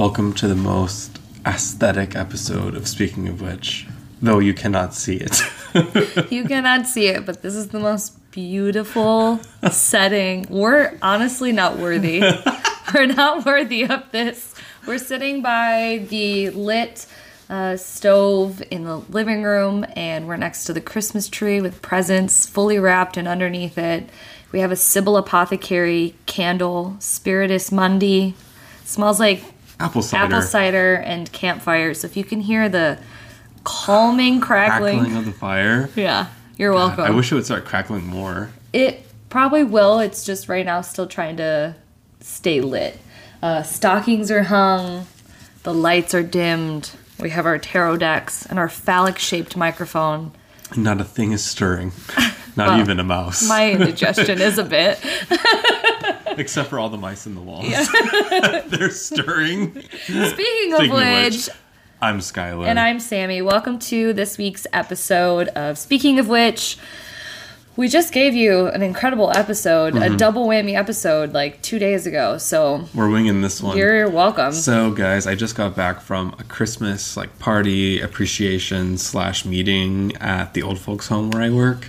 Welcome to the most aesthetic episode of Speaking of Which, though you cannot see it. You cannot see it, but this is the most beautiful setting. We're honestly not worthy. We're not worthy of this. We're sitting by the lit stove in the living room, and we're next to the Christmas tree with presents fully wrapped, and underneath it we have a Sybil Apothecary candle, Spiritus Mundi. It smells like apple cider and campfire. So if you can hear the calming crackling of the fire. Yeah, you're welcome. I wish it would start crackling more. It probably will. It's just right now still trying to stay lit. Stockings are hung. The lights are dimmed. We have our tarot decks and our phallic-shaped microphone. Not a thing is stirring. Not well, even a mouse. My indigestion is a bit. Except for all the mice in the walls. Yeah. They're stirring. Speaking of which, I'm Skyler. And I'm Sammy. Welcome to this week's episode of Speaking of Which. We just gave you an incredible episode, a double whammy episode, like 2 days ago. So we're winging this one. You're welcome. So, guys, I just got back from a Christmas party appreciation / meeting at the old folks' home where I work,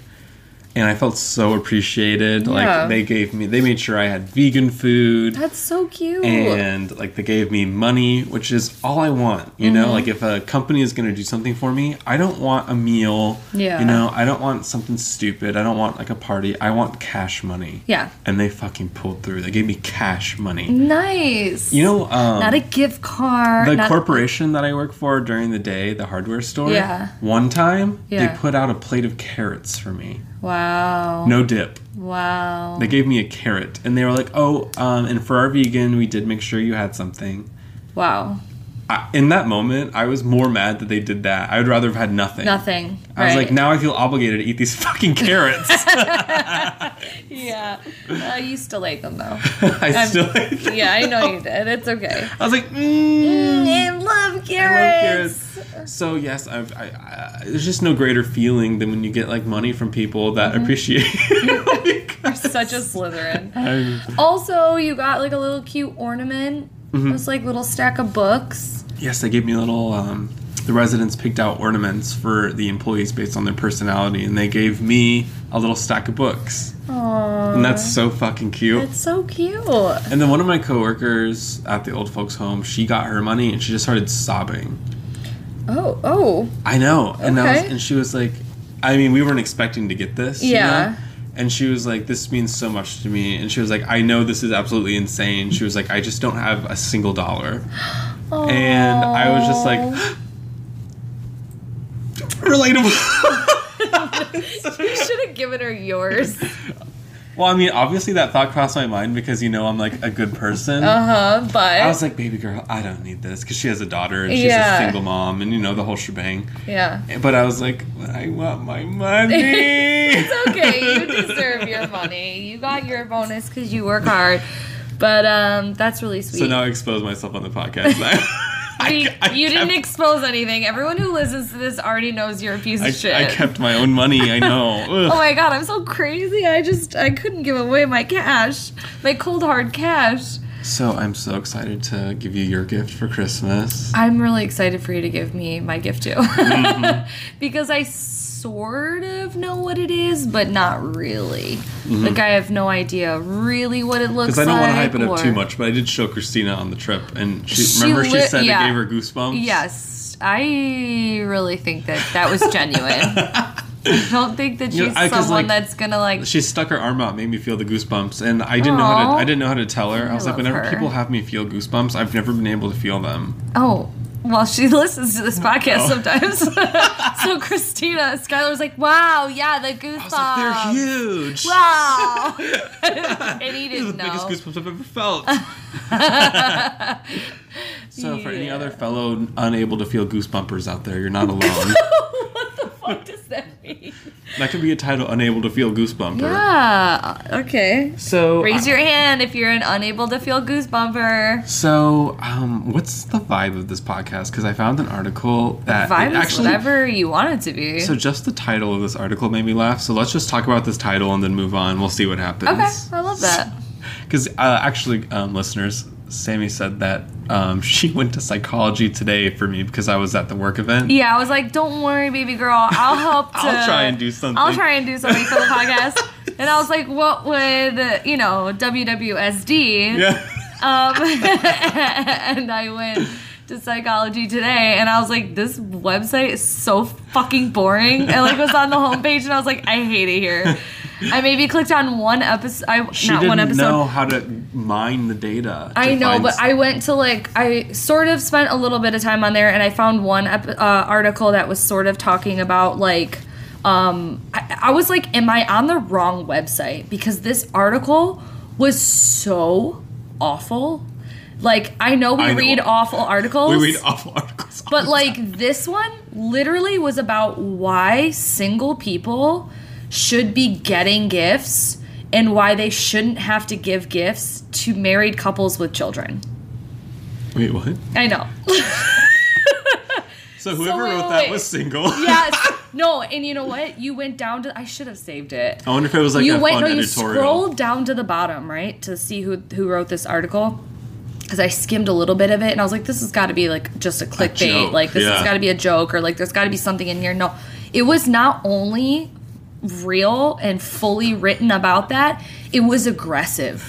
and I felt so appreciated. Yeah. They made sure I had vegan food. That's so cute. And they gave me money, which is all I want. You know, if a company is going to do something for me, I don't want a meal. Yeah. You know, I don't want something stupid. I don't want a party. I want cash money. Yeah. And they fucking pulled through. They gave me cash money. Nice. You know, not a gift card. The corporation that I work for during the day, the hardware store. Yeah. One time, they put out a plate of carrots for me. Wow. No dip. Wow. They gave me a carrot. And they were like, and for our vegan, we did make sure you had something. Wow. In that moment, I was more mad that they did that. I would rather have had nothing. Nothing. I was like, now I feel obligated to eat these fucking carrots. Yeah. You still ate them, though. I still ate them. Yeah, I know you did. It's okay. I was like, I love carrots. So, yes, there's just no greater feeling than when you get, money from people that appreciate you. You're such a Slytherin. Also, you got, a little cute ornament. It was little stack of books. Yes, they gave me little, the residents picked out ornaments for the employees based on their personality, and they gave me a little stack of books. Aww. And that's so fucking cute. It's so cute. And then one of my coworkers at the old folks' home, she got her money and she just started sobbing. Oh. I know. And okay. She was like, I mean, we weren't expecting to get this. Yeah. You know? And she was like, this means so much to me. And she was like, I know this is absolutely insane. She was like, I just don't have a single dollar. Oh. And I was just like, relatable. You should have given her yours. Well, I mean, obviously that thought crossed my mind because, I'm a good person. But I was like, baby girl, I don't need this because she has a daughter and she's a single mom and, the whole shebang. Yeah. But I was like, I want my money. It's okay. You deserve your money. You got your bonus because you work hard. But that's really sweet. So now I expose myself on the podcast. You didn't expose anything. Everyone who listens to this already knows you're a piece of shit. I kept my own money, I know. Oh my god, I'm so crazy. I couldn't give away my cash. My cold hard cash. So I'm so excited to give you your gift for Christmas. I'm really excited for you to give me my gift too. Because I sort of know what it is, but not really. I have no idea really what it looks like. Because I don't want to hype it up too much, but I did show Christina on the trip, and she said it gave her goosebumps? Yes. I really think that was genuine. I don't think that she's someone that's gonna She stuck her arm out, made me feel the goosebumps, and I didn't know how to. I didn't know how to tell her. I was like, whenever people have me feel goosebumps, I've never been able to feel them. Oh, well, she listens to this podcast sometimes. So Christina, Skyler was like, "Wow, yeah, the goosebumps. I was like, they're huge. Wow." And he didn't know. The biggest goosebumps I've ever felt. So for any other fellow unable to feel goosebumpers out there, you're not alone. What does that mean? That could be a title, Unable to Feel Goosebumper. Yeah, okay. So raise your hand if you're an Unable to Feel Goosebumper. So, what's the vibe of this podcast? Because I found an article that... The vibe is whatever you want it to be. So just the title of this article made me laugh. So let's just talk about this title and then move on. We'll see what happens. Okay, I love that. Because listeners, Sammy said that She went to Psychology Today for me because I was at the work event. Yeah, I was like, don't worry, baby girl. I'll help to... I'll try and do something for the podcast. And I was like, what would, you know, WWSD? Yeah. And I went to Psychology Today, and I was like, this website is so fucking boring. And like, was on the homepage, and I was like, I hate it here. I maybe clicked on one episode. She didn't know how to mine the data. I know, but I went to like, I sort of spent a little bit of time on there, and I found one article that was sort of talking about like, I was like, am I on the wrong website? Because this article was so awful. Like, I know we read awful articles. But like, this one literally was about why single people should be getting gifts and why they shouldn't have to give gifts to married couples with children. Wait, what? I know. So whoever wrote that was single. Yes. No, and you know what? You went down to... I should have saved it. I wonder if it was like editorial. You scrolled down to the bottom, right, to see who wrote this article. Because I skimmed a little bit of it, and I was like, this has got to be like just a clickbait. Like, this has got to be a joke, or like there's got to be something in here. No, it was not only... real and fully written about that, it was aggressive.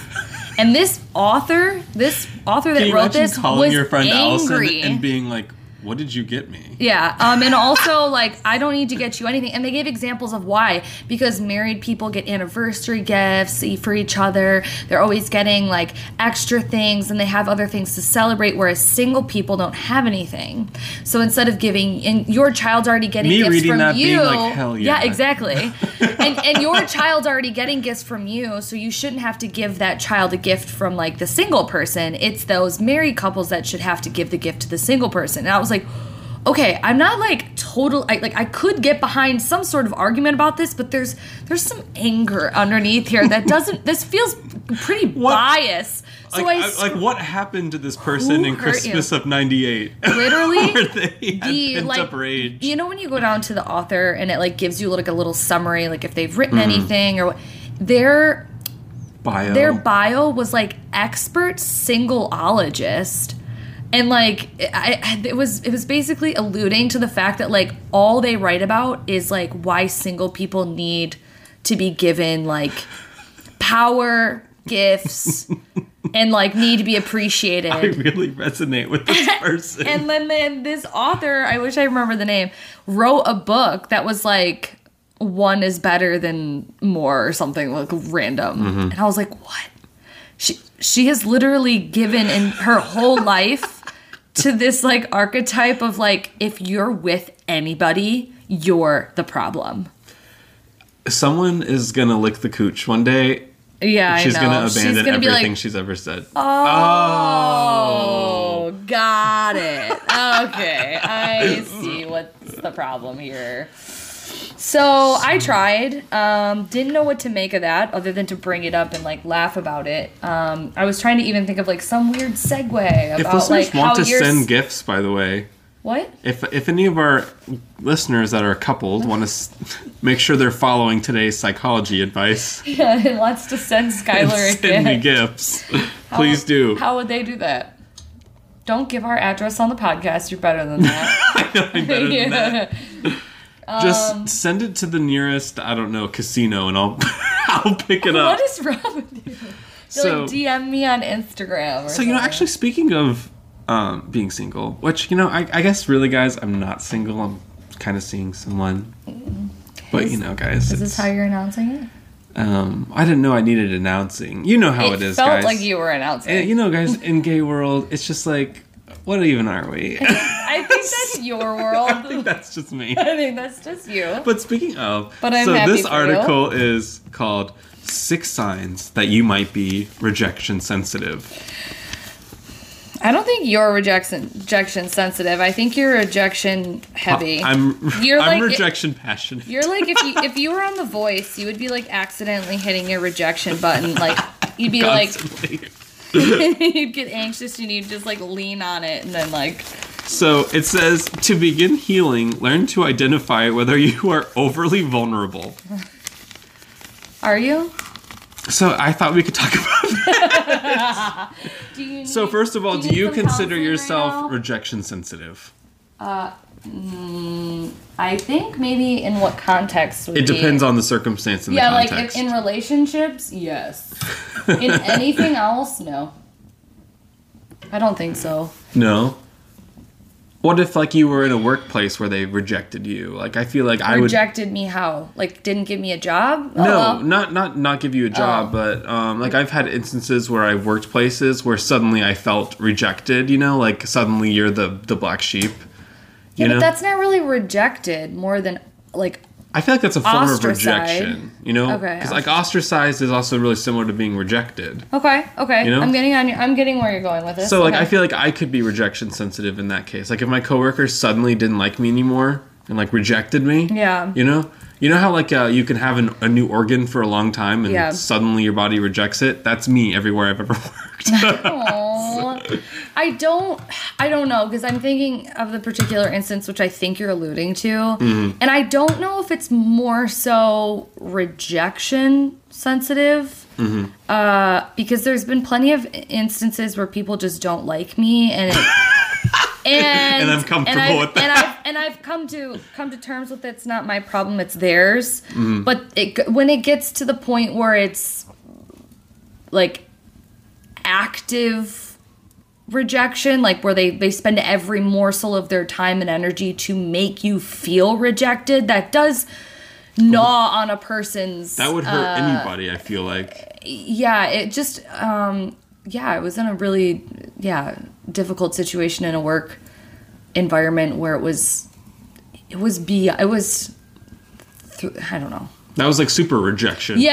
And this author that wrote this was your friend angry Allison and being like, what did you get me? Yeah. And also like, I don't need to get you anything. And they gave examples of why, because married people get anniversary gifts for each other. They're always getting like extra things, and they have other things to celebrate, whereas single people don't have anything. So instead of giving, and your child's already getting gifts from you. Being like, hell yeah. Yeah, exactly. and your child's already getting gifts from you, so you shouldn't have to give that child a gift from like the single person. It's those married couples that should have to give the gift to the single person. And I was like, okay, I'm not like total. I could get behind some sort of argument about this, but there's some anger underneath here that doesn't. This feels pretty biased. So I what happened to this person in Christmas of '98? Literally, where they had pent-up rage. You know when you go down to the author and it like gives you like a little summary, like if they've written anything or what their bio was like expert singleologist. And like, it was basically alluding to the fact that like all they write about is like why single people need to be given like power, gifts, and like need to be appreciated. I really resonate with this person. And then this author, I wish I remember the name, wrote a book that was like one is better than more or something like random. Mm-hmm. And I was like, what? She has literally given in her whole life to this like archetype of like, if you're with anybody, you're the problem. Someone is gonna lick the cooch one day. Yeah, she's gonna abandon everything she's ever said. Oh, got it. Okay, I see what's the problem here. So I tried, didn't know what to make of that other than to bring it up and like laugh about it. I was trying to even think of like some weird segue about if listeners like want how to send gifts, by the way. What? If any of our listeners that are coupled want to make sure they're following today's psychology advice. Yeah, and wants to send Skyler a gift. Send me gifts. Please do. How would they do that? Don't give our address on the podcast. You're better than that. I know I'm better than that. Just send it to the nearest, I don't know, casino, and I'll I'll pick it up. What is wrong with you? So, like, DM me on Instagram. Or something. You know, actually, speaking of being single, which, you know, I guess really, guys, I'm not single. I'm kind of seeing someone. But, you know, guys. Is this how you're announcing it? I didn't know I needed announcing. You know how it is, guys. It felt like you were announcing. And, you know, guys, in gay world, it's just like... what even are we? I think that's your world. I think that's just me. I think that's just you. But speaking of, this article is called 6 Signs That You Might Be Rejection Sensitive. I don't think you're rejection sensitive. I think you're rejection heavy. I'm like, rejection passionate. You're like, if you were on The Voice, you would be like accidentally hitting your rejection button. Like, you'd be constantly. Like... you'd get anxious and you'd just like lean on it and then like... So it says, to begin healing, learn to identify whether you are overly vulnerable. Are you? So I thought we could talk about that. So first of all, do you consider yourself rejection sensitive? I think maybe in what context would it depends on the circumstance and the context. Yeah, like in relationships, yes. In anything else, no. I don't think so. No? What if, like, you were in a workplace where they rejected you? Like, I feel like I would... Rejected me how? Like, didn't give me a job? Oh, no, well. not give you a job, but, like, I've had instances where I've worked places where suddenly I felt rejected, you know? Like, suddenly you're the black sheep, you know? But that's not really rejected more than, like, I feel like that's a form of rejection, you know? Okay. Because, like, ostracized is also really similar to being rejected. Okay. You know? I'm getting where you're going with this. So, like, okay. I feel like I could be rejection sensitive in that case. Like, if my coworker suddenly didn't like me anymore and, like, rejected me. Yeah. You know? You know how, like, you can have a new organ for a long time and suddenly your body rejects it? That's me everywhere I've ever worked. Aww. I don't know, because I'm thinking of the particular instance which I think you're alluding to, and I don't know if it's more so rejection sensitive, because there's been plenty of instances where people just don't like me, and I'm comfortable with that, and I've come to terms with it's not my problem, it's theirs. But when it gets to the point where it's like active rejection, like where they spend every morsel of their time and energy to make you feel rejected, that does gnaw on a person's... That would hurt anybody, I feel like. Yeah, it just... I was in a really difficult situation in a work environment where I don't know. That was like super rejection from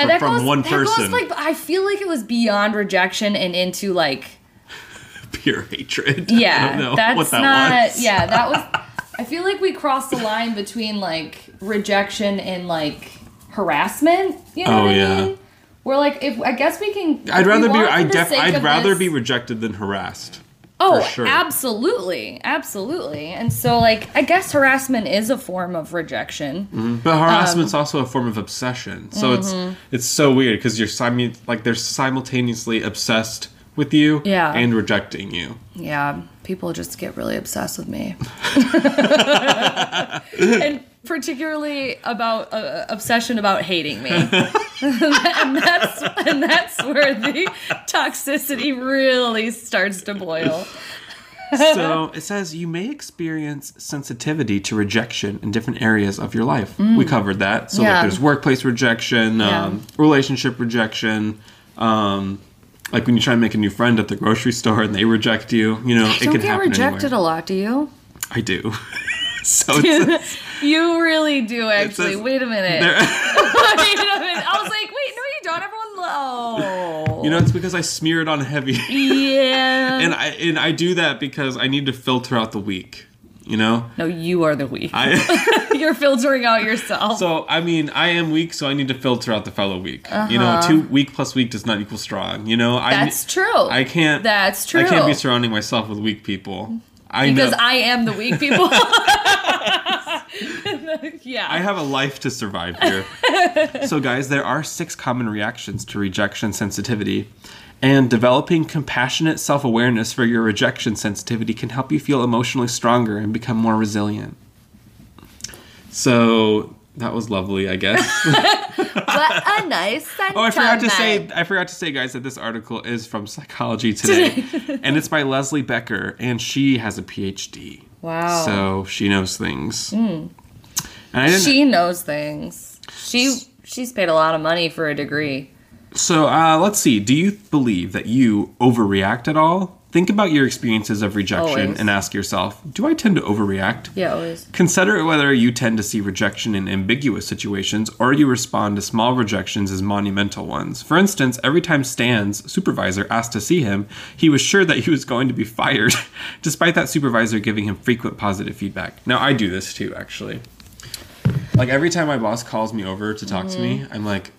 one person. That goes, like, I feel like it was beyond rejection and into like... pure hatred. Yeah, I don't know what that was. Yeah, that was... I feel like we crossed the line between like rejection and like harassment. You know what I mean? We're like, I'd rather be rejected than harassed. Oh, sure. Absolutely. And so, like, I guess harassment is a form of rejection. But harassment's also a form of obsession. So it's so weird because they're simultaneously obsessed with you and rejecting you. Yeah, people just get really obsessed with me. And particularly about obsession about hating me. and that's where the toxicity really starts to boil. So it says you may experience sensitivity to rejection in different areas of your life. We covered that. So like there's workplace rejection, relationship rejection, like when you try to make a new friend at the grocery store and they reject you, you know, it can happen anywhere. You get rejected a lot, do you? I do. So you really do, actually. Wait a minute. I was like, wait, no, you don't. Everyone low. You know, it's because I smear it on heavy. Yeah. And I do that because I need to filter out the weak. You know? No, you are the weak. You're filtering out yourself. So, I mean, I am weak, so I need to filter out the fellow weak. You know, two weak plus weak does not equal strong. You know? That's true. I can't be surrounding myself with weak people. I am the weak people. Yeah. I have a life to survive here. So, guys, there are 6 common reactions to rejection sensitivity. And developing compassionate self-awareness for your rejection sensitivity can help you feel emotionally stronger and become more resilient. So that was lovely, I guess. What a nice sentence. Oh, I forgot to say, guys, that this article is from Psychology Today. And it's by Leslie Becker, and she has a PhD. Wow. So she knows things. She knows things. She's paid a lot of money for a degree. So, let's see. Do you believe that you overreact at all? Think about your experiences of rejection and ask yourself, do I tend to overreact? Yeah, always. Consider whether you tend to see rejection in ambiguous situations or you respond to small rejections as monumental ones. For instance, every time Stan's supervisor asked to see him, he was sure that he was going to be fired, despite that supervisor giving him frequent positive feedback. Now, I do this too, actually. Like, every time my boss calls me over to talk to me, I'm like...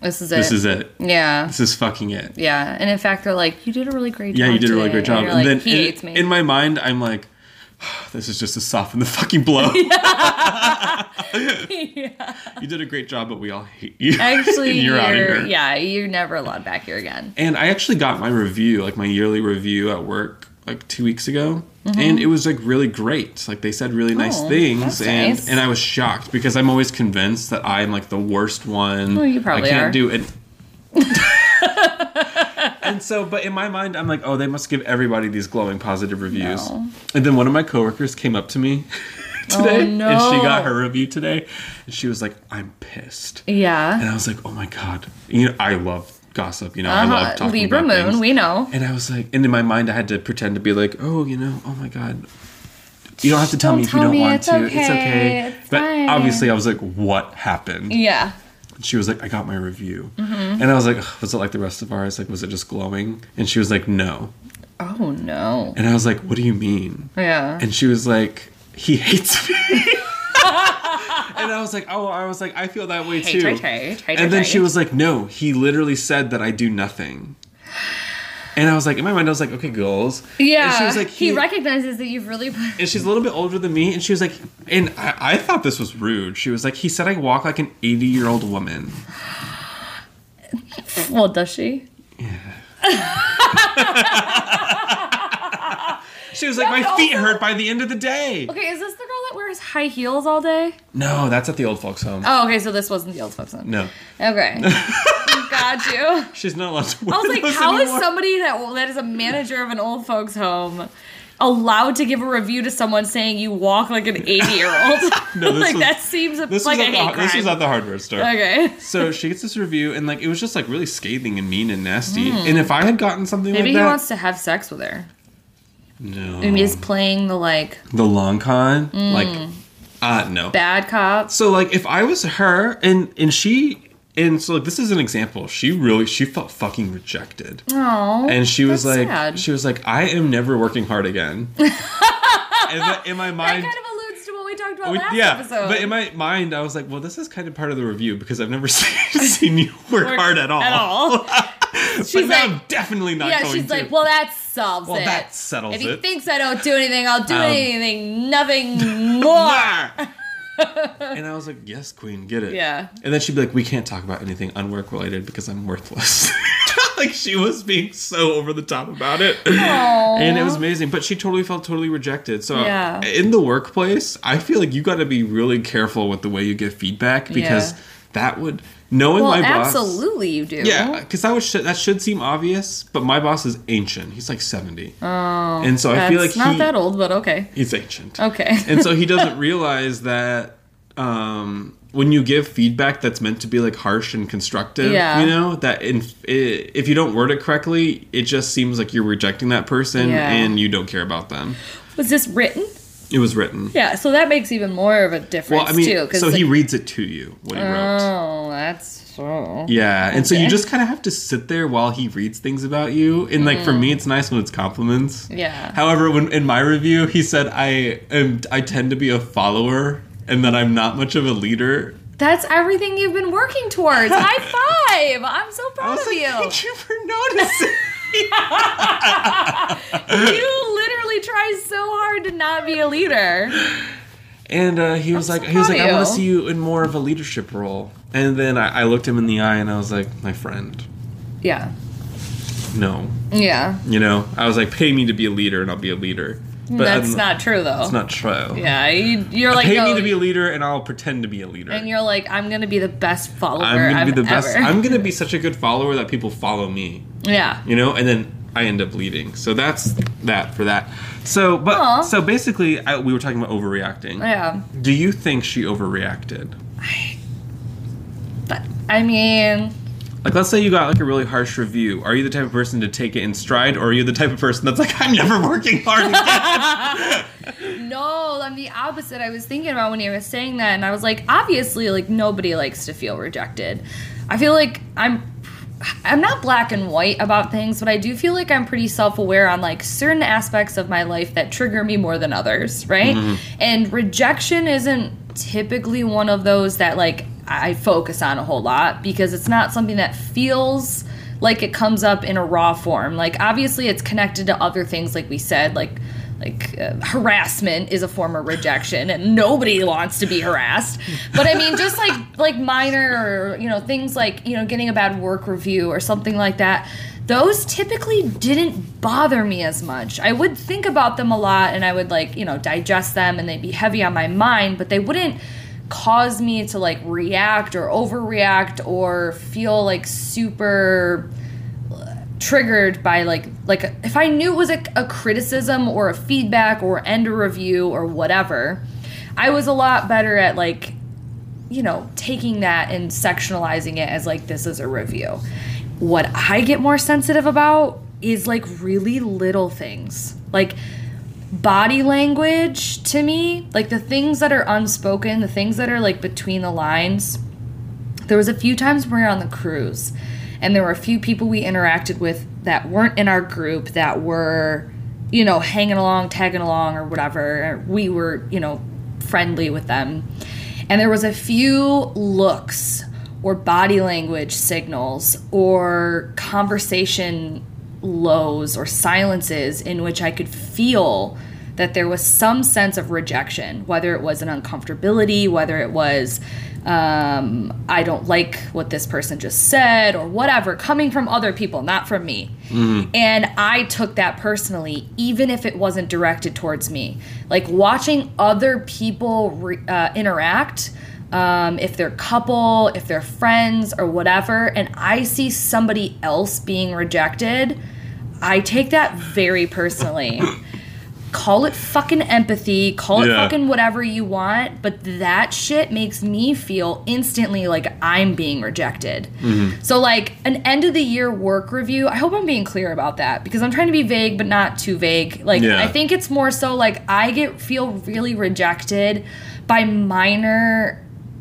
This is it. Yeah. This is fucking it. Yeah. And in fact, they're like, you did a really great job. Yeah, you did a really great job. And then he hates me. In my mind, I'm like, this is just to soften the fucking blow. Yeah. Yeah. You did a great job, but we all hate you. Actually, you're out of here. Yeah, you're never allowed back here again. And I actually got my review, like my yearly review at work, like 2 weeks ago. Mm-hmm. And it was like really great. Like they said really nice things. And nice. And I was shocked because I'm always convinced that I'm like the worst one. Well, you probably are. I can't do it. And so, but in my mind, I'm like, oh, they must give everybody these glowing positive reviews. No. And then one of my coworkers came up to me today, and she got her review today, and she was like, I'm pissed. Yeah. And I was like, oh my God. You know, I love gossip, you know, I love talking Libra about Moon, things. We know. And I was like, and in my mind, I had to pretend to be like, oh, you know, oh my God. You don't have to tell me if you don't want to. It's okay. It's but fine. Obviously, I was like, what happened? Yeah. She was like, I got my review. Mm-hmm. And I was like, was it like the rest of ours? Like, was it just glowing? And she was like, no. Oh, no. And I was like, what do you mean? Yeah. And she was like, he hates me. And I was like, oh, I was like, I feel that way too. And then she was like, no, he literally said that I do nothing. And I was like, in my mind, I was like, okay, girls. Yeah. And she was like, he recognizes that you've really... And she's a little bit older than me. And she was like, and I thought this was rude. She was like, he said I walk like an 80-year-old woman. Well, does she? Yeah. She was like, my feet hurt by the end of the day. Okay, is this the girl that wears high heels all day? No, that's at the old folks' home. Oh, okay, so this wasn't the old folks' home. No. Okay. Got you. She's not allowed to wear those anymore. I was like, how is somebody that is a manager of an old folks' home allowed to give a review to someone saying you walk like an 80-year-old? No, like that seems like a hate crime. This was at the hardware store. Okay. So she gets this review, and like it was just like really scathing and mean and nasty. Mm. And if I had gotten something like that, maybe he wants to have sex with her. No. Maybe he's playing the like the long con. Mm. Like, no bad cop. So like if I was her, and she. And so, like, this is an example. She felt fucking rejected. Oh, and she was like, sad. She was like, I am never working hard again. And in my mind, that kind of alludes to what we talked about last episode. But in my mind, I was like, well, this is kind of part of the review because I've never seen you work hard at all. At all. She's but like, now I'm definitely not going to. Yeah, she's like, well, that solves it. Well, that settles it. If he thinks I don't do anything, I'll do anything, nothing more. And I was like, yes, queen, get it. Yeah. And then she'd be like, we can't talk about anything unwork related because I'm worthless. Like, she was being so over the top about it. Aww. And it was amazing. But she felt totally rejected. So in the workplace, I feel like you got to be really careful with the way you get feedback because that would... Knowing my boss... absolutely you do. Yeah, because that should seem obvious, but my boss is ancient. He's like 70. Oh, and so I feel like not that old, but okay. He's ancient. Okay. And so he doesn't realize that when you give feedback that's meant to be like harsh and constructive, you know, that if you don't word it correctly, it just seems like you're rejecting that person and you don't care about them. Was this written? It was written. Yeah, so that makes even more of a difference, too. So he reads it to you, what he wrote. Oh, that's so... Yeah, and so you just kind of have to sit there while he reads things about you. And, like, for me, it's nice when it's compliments. Yeah. However, when in my review, he said, I tend to be a follower and that I'm not much of a leader. That's everything you've been working towards. High five! I'm so proud of you. Thank you for noticing. You literally try so hard to not be a leader. And he was like, I want to see you in more of a leadership role. And then I looked him in the eye and I was like, my friend. Yeah. No. Yeah. You know, I was like, pay me to be a leader and I'll be a leader. But that's not true, though. It's not true. Yeah, you're like... Pay me to be a leader, and I'll pretend to be a leader. And you're like, I'm going to be the best follower I've ever. I'm going to be such a good follower that people follow me. Yeah. You know? And then I end up leading. So that's that for that. So, but... Aww. So basically, we were talking about overreacting. Yeah. Do you think she overreacted? I mean... Like, let's say you got, like, a really harsh review. Are you the type of person to take it in stride, or are you the type of person that's like, I'm never working hard again? No, I'm the opposite. I was thinking about when he was saying that, and I was like, obviously, like, nobody likes to feel rejected. I feel like I'm not black and white about things, but I do feel like I'm pretty self-aware on, like, certain aspects of my life that trigger me more than others, right? Mm-hmm. And rejection isn't typically one of those that, like, I focus on a whole lot because it's not something that feels like it comes up in a raw form. Like, obviously, it's connected to other things, like we said, like like harassment is a form of rejection, and nobody wants to be harassed. But I mean, just like minor, or, you know, things like, you know, getting a bad work review or something like that. Those typically didn't bother me as much. I would think about them a lot, and I would, like, you know, digest them, and they'd be heavy on my mind, but they wouldn't cause me to, like, react or overreact or feel, like, super triggered by, like if I knew it was a criticism or a feedback or end a review or whatever, I was a lot better at, like, you know, taking that and sectionalizing it as, like, this is a review. What I get more sensitive about is, like, really little things. Like, body language to me, like, the things that are unspoken, the things that are, like, between the lines. There was a few times when we were on the cruise, and there were a few people we interacted with that weren't in our group that were, you know, hanging along, tagging along, or whatever. We were, you know, friendly with them. And there was a few looks or body language signals or conversation lows or silences in which I could feel that there was some sense of rejection, whether it was an uncomfortability, whether it was, I don't like what this person just said or whatever, coming from other people, not from me. Mm-hmm. And I took that personally, even if it wasn't directed towards me. Like, watching other people interact, if they're couple, if they're friends or whatever, and I see somebody else being rejected, I take that very personally. Call it fucking empathy, call it fucking whatever you want, but that shit makes me feel instantly like I'm being rejected. Mm-hmm. So, like, an end of the year work review, I hope I'm being clear about that, because I'm trying to be vague but not too vague. Like, I think it's more so like I feel really rejected by minor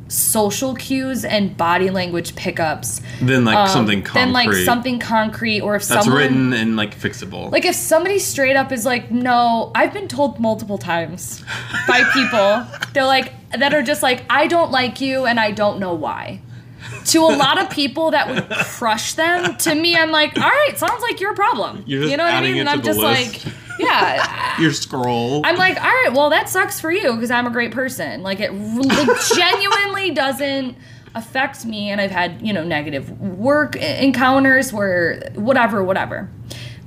social cues and body language pickups than like something concrete. Than like something concrete, or if that's someone written and like fixable. Like, if somebody straight up is like, no, I've been told multiple times by people, they're like, that are just like, I don't like you and I don't know why. To a lot of people that would crush them. To me, I'm like, all right, sounds like your problem. You know what I mean? And I'm just list. Like, yeah. Your scroll. I'm like, all right, well, that sucks for you because I'm a great person. Like, it genuinely doesn't affect me. And I've had, you know, negative work encounters where whatever.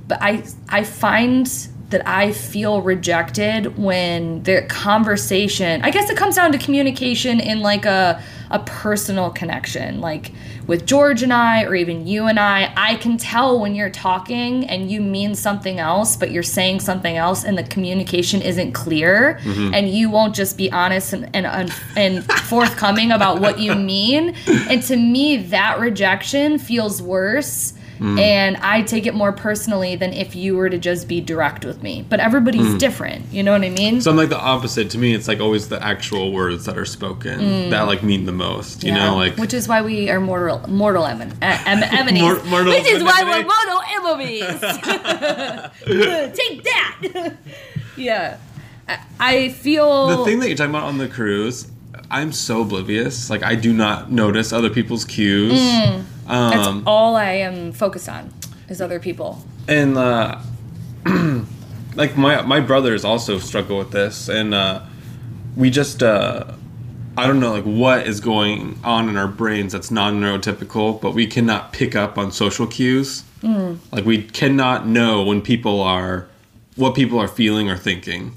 But I find that I feel rejected when the conversation, I guess it comes down to communication in like a personal connection. Like with George and I, or even you and I can tell when you're talking and you mean something else, but you're saying something else and the communication isn't clear, mm-hmm. and you won't just be honest and forthcoming about what you mean. And to me, that rejection feels worse. Mm. And I take it more personally than if you were to just be direct with me. But everybody's different. You know what I mean? So I'm like the opposite. To me, it's like always the actual words that are spoken that like mean the most. You know, like, which is why we are mortal enemies. Which is why we're mortal enemies. Take that. Yeah, I feel the thing that you're talking about on the cruise. I'm so oblivious. Like, I do not notice other people's cues. That's all I am focused on is other people. And like my brothers also struggle with this, and we just I don't know like what is going on in our brains that's non-neurotypical, but we cannot pick up on social cues. Like, we cannot know when people are what people are feeling or thinking.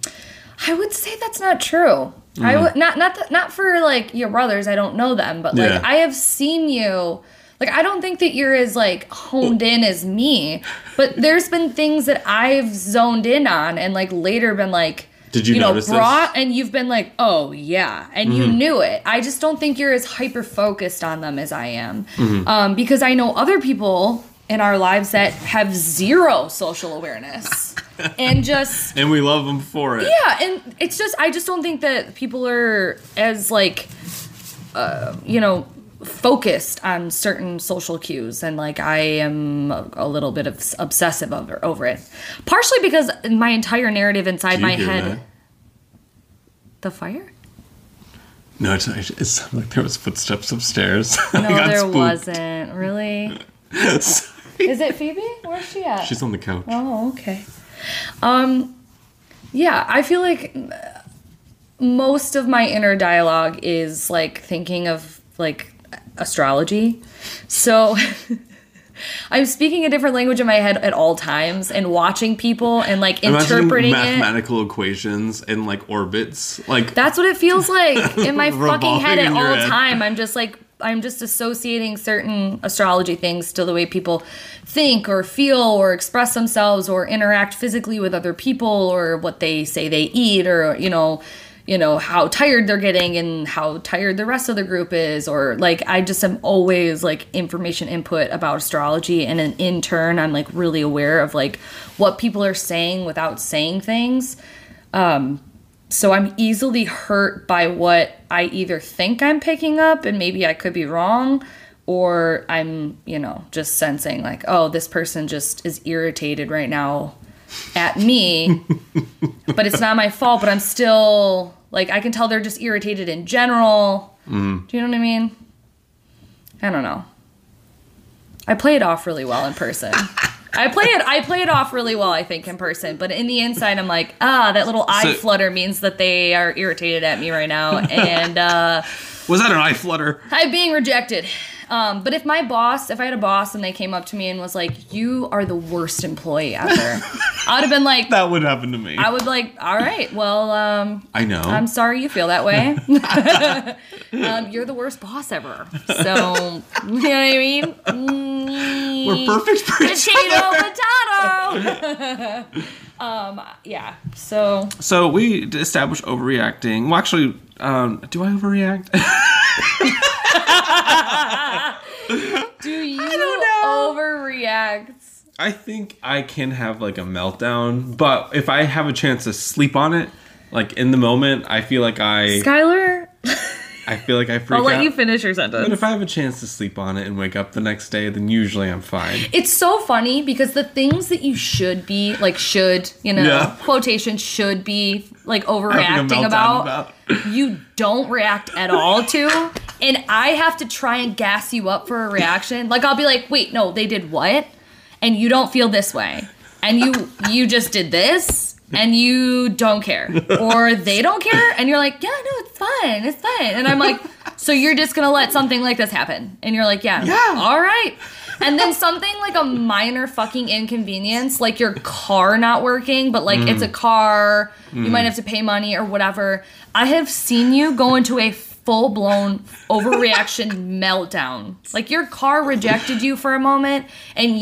I would say that's not true. Not for like your brothers. I don't know them, but like I have seen you. Like, I don't think that you're as, like, honed in as me, but there's been things that I've zoned in on and, like, later been, like, did you know, brought, this? And you've been like, oh, yeah, and you knew it. I just don't think you're as hyper-focused on them as I am, because I know other people in our lives that have zero social awareness and just... And we love them for it. Yeah, and it's just, I just don't think that people are as, like, you know... focused on certain social cues, and like I am a little bit of obsessive over it, partially because my entire narrative inside my head. That? The fire? No, it sounded like there was footsteps upstairs. No, there spooked. Wasn't really. Is it Phoebe? Where's she at? She's on the couch. Oh, okay. Yeah, I feel like most of my inner dialogue is like thinking of like astrology. So I'm speaking a different language in my head at all times and watching people and like interpreting mathematical equations and like orbits. Like that's what it feels like in my fucking head at all time. I'm just associating certain astrology things to the way people think or feel or express themselves or interact physically with other people or what they say they eat or, you know, how tired they're getting and how tired the rest of the group is. Or like, I just am always like information input about astrology. And then in turn, I'm like really aware of like what people are saying without saying things. So I'm easily hurt by what I either think I'm picking up and maybe I could be wrong, or I'm, you know, just sensing like, oh, this person just is irritated right now at me, but it's not my fault, but I'm still like, I can tell they're just irritated in general. Mm. Do you know what I mean? I don't know. I play it off really well in person. I play it off really well, I think, in person. But in the inside, I'm like, that little eye flutter means that they are irritated at me right now. And was that an eye flutter? I'm being rejected. But if I had a boss and they came up to me and was like, you are the worst employee ever, I would have been like... That would happen to me. I would like, all right, well... I know. I'm sorry you feel that way. You're the worst boss ever. So, you know what I mean? We're perfect for each other. Potato! Yeah, so... So we established overreacting. Well, actually, do I overreact? Do you overreact? I think I can have like a meltdown, but if I have a chance to sleep on it, like in the moment, I feel like Skyler? I feel like I freak out. I'll let you finish your sentence. But if I have a chance to sleep on it and wake up the next day, then usually I'm fine. It's so funny because the things that you should be, like quotation, should be like overreacting about, you don't react at all to. And I have to try and gas you up for a reaction. Like, I'll be like, wait, no, they did what? And you don't feel this way. And you just did this. And you don't care. Or they don't care. And you're like, yeah, no, it's fine. It's fine. And I'm like, so you're just going to let something like this happen? And you're like, yeah. All right. And then something like a minor fucking inconvenience, like your car not working, but like it's a car. You might have to pay money or whatever. I have seen you go into a full-blown overreaction meltdown. Like, your car rejected you for a moment, and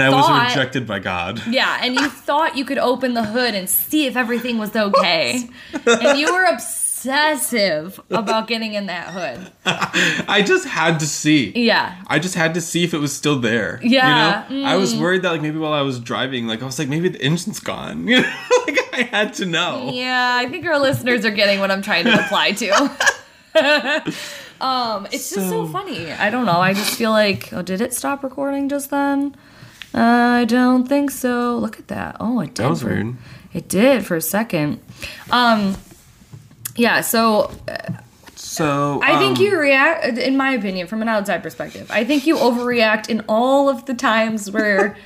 I was rejected by God. Yeah, and you thought you could open the hood and see if everything was okay. And you were obsessive about getting in that hood. I just had to see. Yeah. I just had to see if it was still there. Yeah. You know? I was worried that, like, maybe while I was driving, like, I was like, maybe the engine's gone. You know? Like, I had to know. Yeah, I think our listeners are getting what I'm trying to apply to. It's just so funny. I don't know. I just feel like, oh, did it stop recording just then? I don't think so. Look at that. Oh, it did. That was weird. It did for a second. Yeah. So I think you react, in my opinion, from an outside perspective. I think you overreact in all of the times where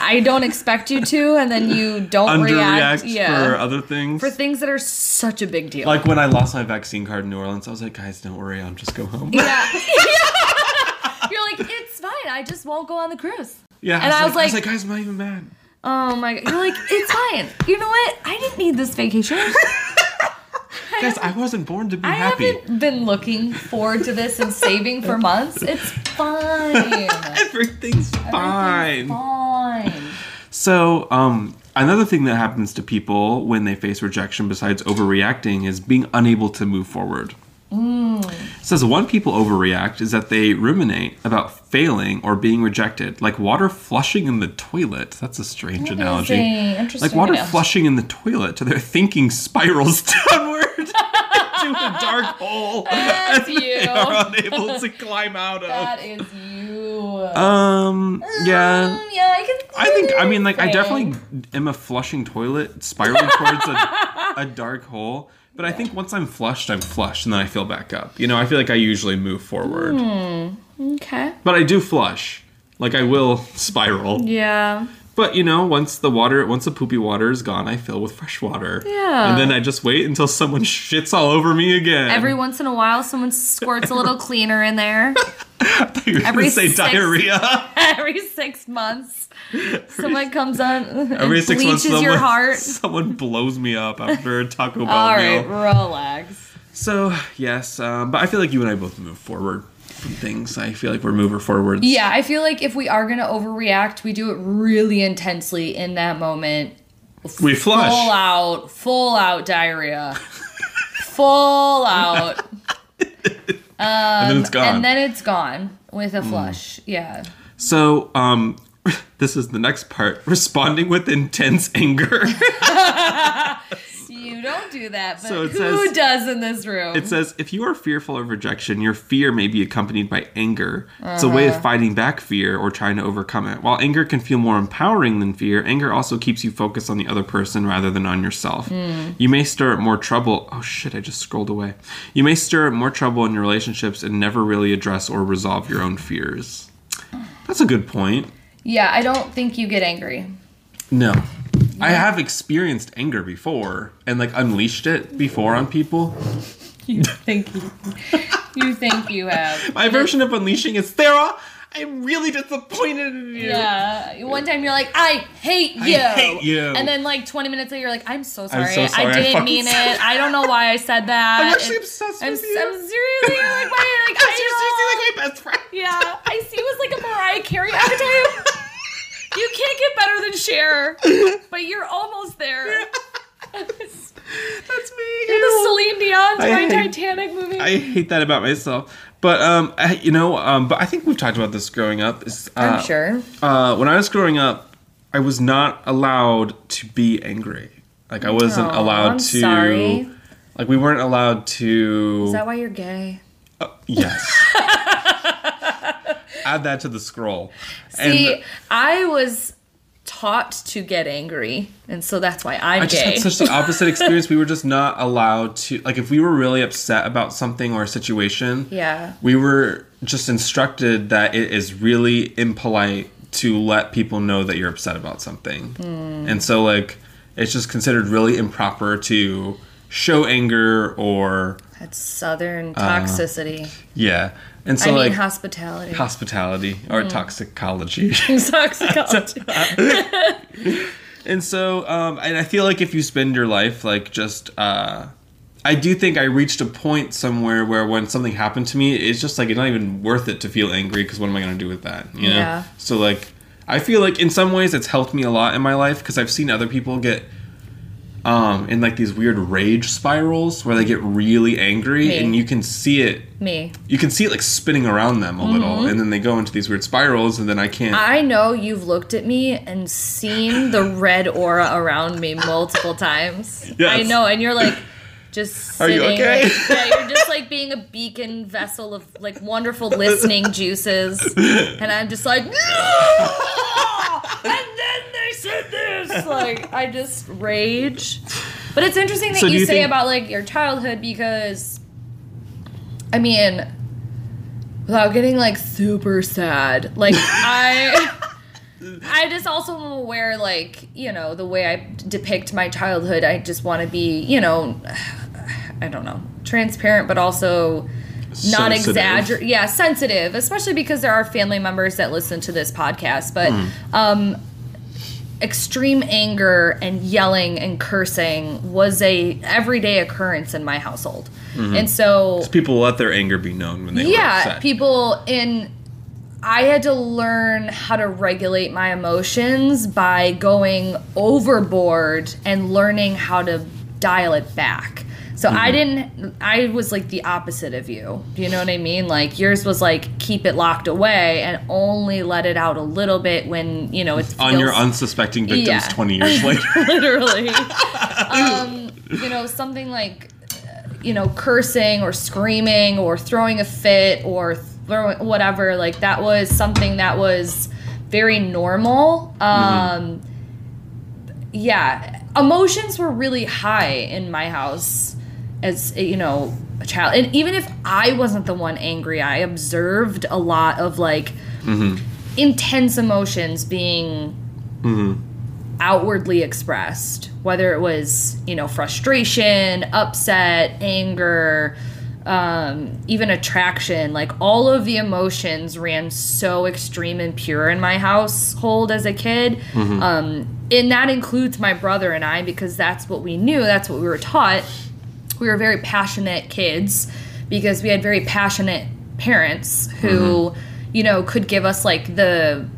I don't expect you to, and then you don't react. For other things. For things that are such a big deal. Like when I lost my vaccine card in New Orleans, I was like, guys, don't worry, I'll just go home. Yeah. You're like, it's fine, I just won't go on the cruise. Yeah, and I was like, guys, I'm not even mad. Oh my God. You're like, it's fine. You know what? I didn't need this vacation. Guys, I wasn't born to be happy. I haven't been looking forward to this and saving for months. It's fine. Everything's fine. So, another thing that happens to people when they face rejection besides overreacting is being unable to move forward. It says one people overreact is that they ruminate about failing or being rejected, like water flushing in the toilet. That's a strange analogy. Interesting. Like water flushing in the toilet to their thinking spirals downward into a dark hole. That's and you. They are unable to climb out of. That is you. Yeah. I definitely am a flushing toilet spiraling towards a dark hole. But I think once I'm flushed, and then I fill back up. You know, I feel like I usually move forward. Okay. But I do flush. Like, I will spiral. Yeah. But, you know, once the poopy water is gone, I fill with fresh water. Yeah. And then I just wait until someone shits all over me again. Every once in a while, someone squirts a little cleaner in there. I thought you were going to say diarrhea. Every 6 months, someone comes on and bleaches your heart. Someone blows me up after a Taco Bell meal. All right, relax. So, yes, but I feel like you and I both move forward. Things I feel like we're mover forwards. Yeah, I feel like if we are gonna overreact, we do it really intensely in that moment. We flush full out diarrhea, full out, and then it's gone. And then it's gone with a flush. Yeah. So, this is the next part: responding with intense anger. You don't do that, but so who does in this room? It says, if you are fearful of rejection, your fear may be accompanied by anger. Uh-huh. It's a way of fighting back fear or trying to overcome it. While anger can feel more empowering than fear, anger also keeps you focused on the other person rather than on yourself. Mm. You may stir up more trouble. Oh, shit, I just scrolled away. You may stir up more trouble in your relationships and never really address or resolve your own fears. That's a good point. Yeah, I don't think you get angry. No. Yeah. I have experienced anger before and like unleashed it before on people. You think you have. My version of unleashing is, Sarah, I'm really disappointed in you. Yeah. One time you're like, I hate you. And then like 20 minutes later you're like, I'm so sorry. I didn't mean it. I don't know why I said that. I'm actually obsessed with you. I'm seriously like, why? Like, I seriously like my best friend. Yeah. I see it was like a Mariah Carey avatar. You can't get better than Cher, but you're almost there. Yeah. That's me. You're the Celine Dion by Titanic movie. I hate that about myself. But, but I think we've talked about this growing up. I'm sure. When I was growing up, I was not allowed to be angry. Like, I wasn't allowed to. I'm sorry. Like, we weren't allowed to. Is that why you're gay? Yes. Add that to the scroll. See, I was taught to get angry, and so that's why I'm gay. I just had such the opposite experience. We were just not allowed to, like, if we were really upset about something or a situation, yeah, we were just instructed that it is really impolite to let people know that you're upset about something. Mm. And so, like, it's just considered really improper to show anger or... That's Southern toxicity. Yeah. And so, I mean, like, hospitality. Hospitality or toxicology. Toxicology. And so, and I feel like if you spend your life, like, just, I do think I reached a point somewhere where when something happened to me, it's just, like, it's not even worth it to feel angry because what am I going to do with that? You know? Yeah. So, like, I feel like in some ways it's helped me a lot in my life because I've seen other people get... in like these weird rage spirals where they get really angry and you can see it. Me. You can see it like spinning around them a little and then they go into these weird spirals and then I can't. I know you've looked at me and seen the red aura around me multiple times. Yes. I know. And you're like just sitting. Are you okay? Like, yeah, you're just like being a beacon vessel of like wonderful listening juices. And I'm just like, no! And then they said this! Like, I just rage. But it's interesting that you say about, like, your childhood because, I mean, without getting, like, super sad, like, I just also am aware, like, you know, the way I depict my childhood, I just want to be, you know, I don't know, transparent, but also... Not exaggerate, yeah, sensitive, especially because there are family members that listen to this podcast. But extreme anger and yelling and cursing was a everyday occurrence in my household, and so people let their anger be known when they were upset. I had to learn how to regulate my emotions by going overboard and learning how to dial it back. So I was like the opposite of you. Do you know what I mean? Like yours was like keep it locked away and only let it out a little bit when, you know, it's on your unsuspecting victims 20 years later. Literally. You know, something like, you know, cursing or screaming or throwing a fit or throwing whatever. Like that was something that was very normal. Yeah. Emotions were really high in my house. As, you know, a child. And even if I wasn't the one angry, I observed a lot of, like, intense emotions being Mm-hmm. Outwardly expressed, whether it was, you know, frustration, upset, anger, even attraction, like all of the emotions ran so extreme and pure in my household as a kid. Mm-hmm. And that includes my brother and I, because that's what we knew. That's what we were taught. We were very passionate kids because we had very passionate parents who, mm-hmm. you know, could give us like the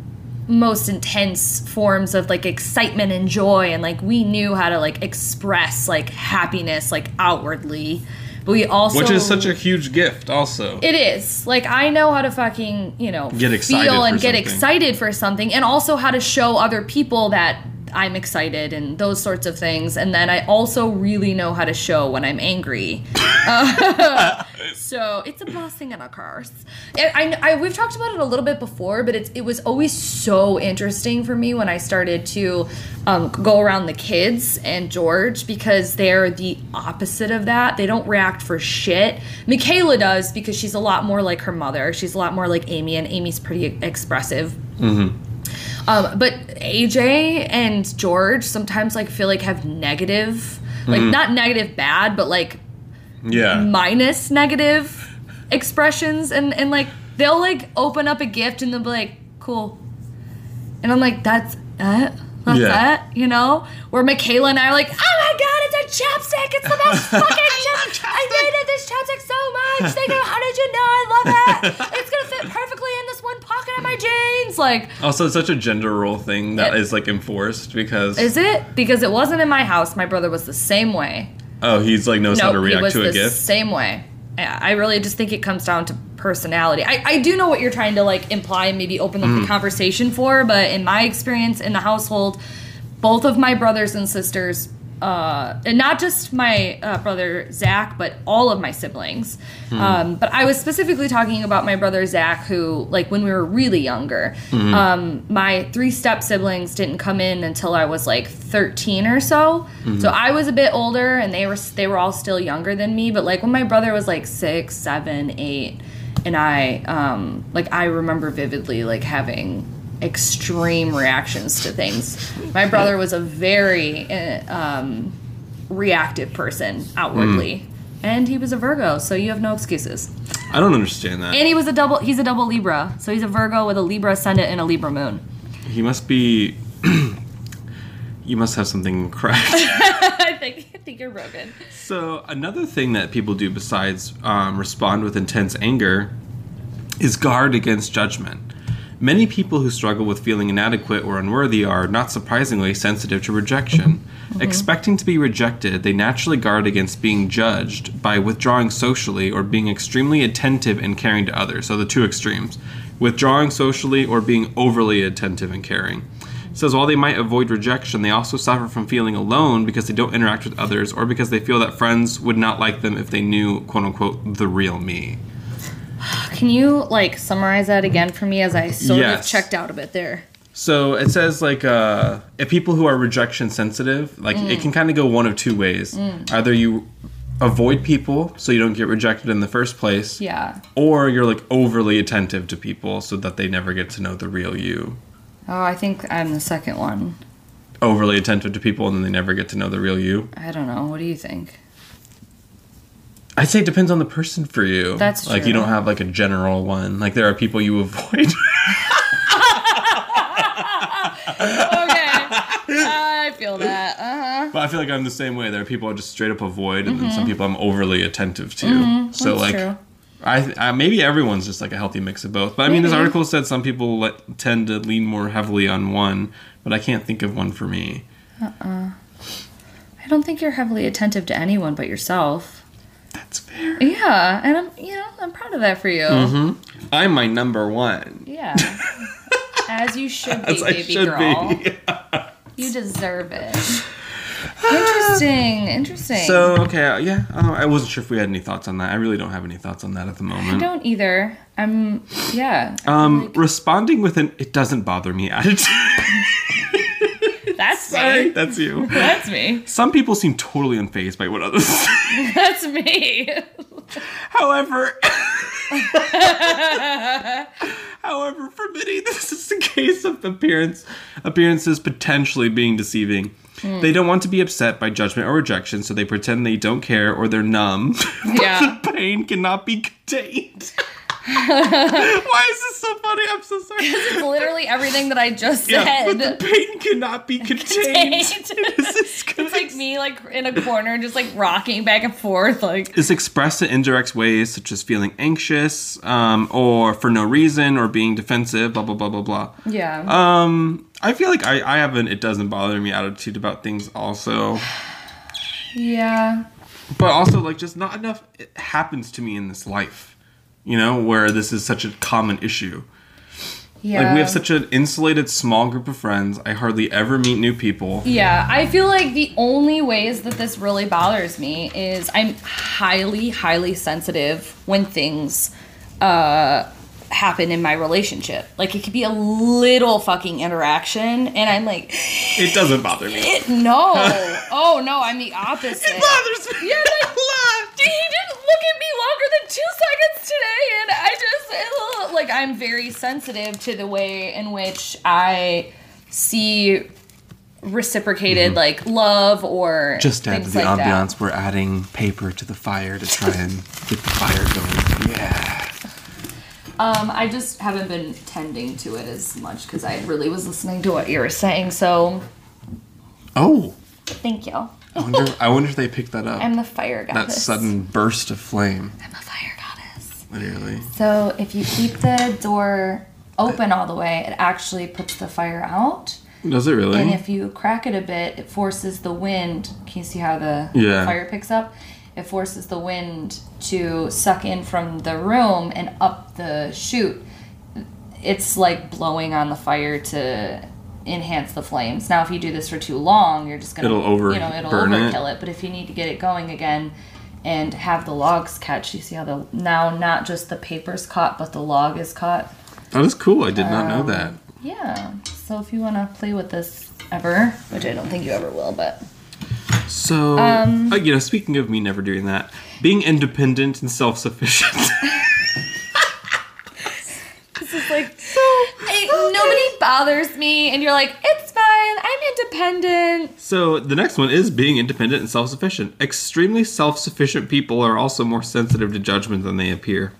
most intense forms of like excitement and joy, and like we knew how to like express like happiness like outwardly, but we also, which is such a huge gift also. It is like I know how to fucking, you know, get excited, feel and get excited for something, and also how to show other people that I'm excited and those sorts of things. And then I also really know how to show when I'm angry. So it's a blessing and a curse. We've talked about it a little bit before, but it was always so interesting for me when I started to go around the kids and George, because they're the opposite of that. They don't react for shit. Michaela does, because she's a lot more like her mother. She's a lot more like Amy, and Amy's pretty expressive. Mm-hmm. But AJ and George sometimes like feel like have negative, like not negative bad, but like minus negative expressions, and like they'll like open up a gift and they'll be like, cool, and I'm like, that's it, you know? Where Michaela and I are like, oh my god, it's a chapstick, it's the best fucking chapstick. I hated this chapstick so much. How did you know I love it? It's gonna fit perfectly in this one pocket of my jeans. Like, also, it's such a gender role thing that is like enforced because. Is it? Because it wasn't in my house. My brother was the same way. Oh, he's like knows how to react to a gift. He was the same way. Yeah, I really just think it comes down to personality. I do know what you're trying to like imply and maybe open up the conversation for, but in my experience in the household, both of my brothers and sisters, and not just my brother Zach, but all of my siblings. But I was specifically talking about my brother Zach, who, like, when we were really younger, my three step siblings didn't come in until I was like 13 or so. Mm-hmm. So I was a bit older, and they were all still younger than me. But like when my brother was like 6, 7, 8, and I remember vividly like having extreme reactions to things. My brother was a very reactive person outwardly, and he was a Virgo, so you have no excuses. I don't understand that. And he was he's a double Libra, so he's a Virgo with a Libra ascendant and a Libra moon. He must be. You must have something cracked. I think you're broken. So another thing that people do besides respond with intense anger is guard against judgment. Many people who struggle with feeling inadequate or unworthy are, not surprisingly, sensitive to rejection. Mm-hmm. Expecting to be rejected, they naturally guard against being judged by withdrawing socially or being extremely attentive and caring to others. So the two extremes. Withdrawing socially or being overly attentive and caring. It says while they might avoid rejection, they also suffer from feeling alone because they don't interact with others or because they feel that friends would not like them if they knew, quote-unquote, the real me. Can you, like, summarize that again for me as I sort of checked out a bit there? So it says, like, if people who are rejection sensitive, like, it can kind of go one of two ways. Either you avoid people so you don't get rejected in the first place. Yeah. Or you're, like, overly attentive to people so that they never get to know the real you. Oh, I think I'm the second one. Overly attentive to people and then they never get to know the real you? I don't know. What do you think? I'd say it depends on the person for you. That's true. Like, you don't have, like, a general one. Like, there are people you avoid. Okay. I feel that. Uh-huh. But I feel like I'm the same way. There are people I just straight up avoid, and then some people I'm overly attentive to. Mm-hmm. So, that's like, true. I maybe everyone's just, like, a healthy mix of both. But, I mean, this article said some people tend to lean more heavily on one, but I can't think of one for me. I don't think you're heavily attentive to anyone but yourself. That's fair. Yeah, and I'm proud of that for you. Mm-hmm. I'm my number one. Yeah, as you should be, baby girl. Yeah. You deserve it. Interesting. So okay, yeah. I wasn't sure if we had any thoughts on that. I really don't have any thoughts on that at the moment. I don't either. Responding with an "it doesn't bother me" attitude. That's Sorry, me. That's you. That's me. Some people seem totally unfazed by what others say. That's me. However, However, for many, this is a case of appearances potentially being deceiving. They don't want to be upset by judgment or rejection, so they pretend they don't care or they're numb. But the pain cannot be contained. Why is this so funny? I'm so sorry. It's literally everything that I just said. But the pain cannot be contained. It's like me, like, in a corner, just, like, rocking back and forth. Like, it's expressed in indirect ways, such as feeling anxious, or for no reason, or being defensive, blah, blah, blah, blah, blah. Yeah. I feel like I have an it doesn't bother me attitude about things also. Yeah. But also, like, just not enough it happens to me in this life, you know, where this is such a common issue. Yeah. Like, we have such an insulated, small group of friends. I hardly ever meet new people. Yeah. I feel like the only ways that this really bothers me is I'm highly, highly sensitive when things happen in my relationship. Like, it could be a little fucking interaction and I'm like, it doesn't bother me. No. Oh no, I'm the opposite. It bothers me. Yeah, like, he didn't look at me longer than 2 seconds today, and I just like, I'm very sensitive to the way in which I see reciprocated, like, love or just add to the like ambiance. That. We're adding paper to the fire to try and get the fire going. Yeah. I just haven't been tending to it as much because I really was listening to what you were saying, so... Oh! Thank you. I wonder if they picked that up. I'm the fire goddess. That sudden burst of flame. I'm the fire goddess. Literally. So if you keep the door open all the way, it actually puts the fire out. Does it really? And if you crack it a bit, it forces the wind... Can you see how the fire picks up? It forces the wind to suck in from the room and up the chute. It's like blowing on the fire to enhance the flames. Now, if you do this for too long, you're just going to... It'll overkill it. But if you need to get it going again and have the logs catch, you see how the... Now, not just the paper's caught, but the log is caught. That is cool. I did not know that. Yeah. So if you want to play with this ever, which I don't think you ever will, but... So, you know, speaking of me never doing that, being independent and self-sufficient. This is like, nobody bothers me, and you're like, it's fine, I'm independent. So, the next one is being independent and self-sufficient. Extremely self-sufficient people are also more sensitive to judgment than they appear.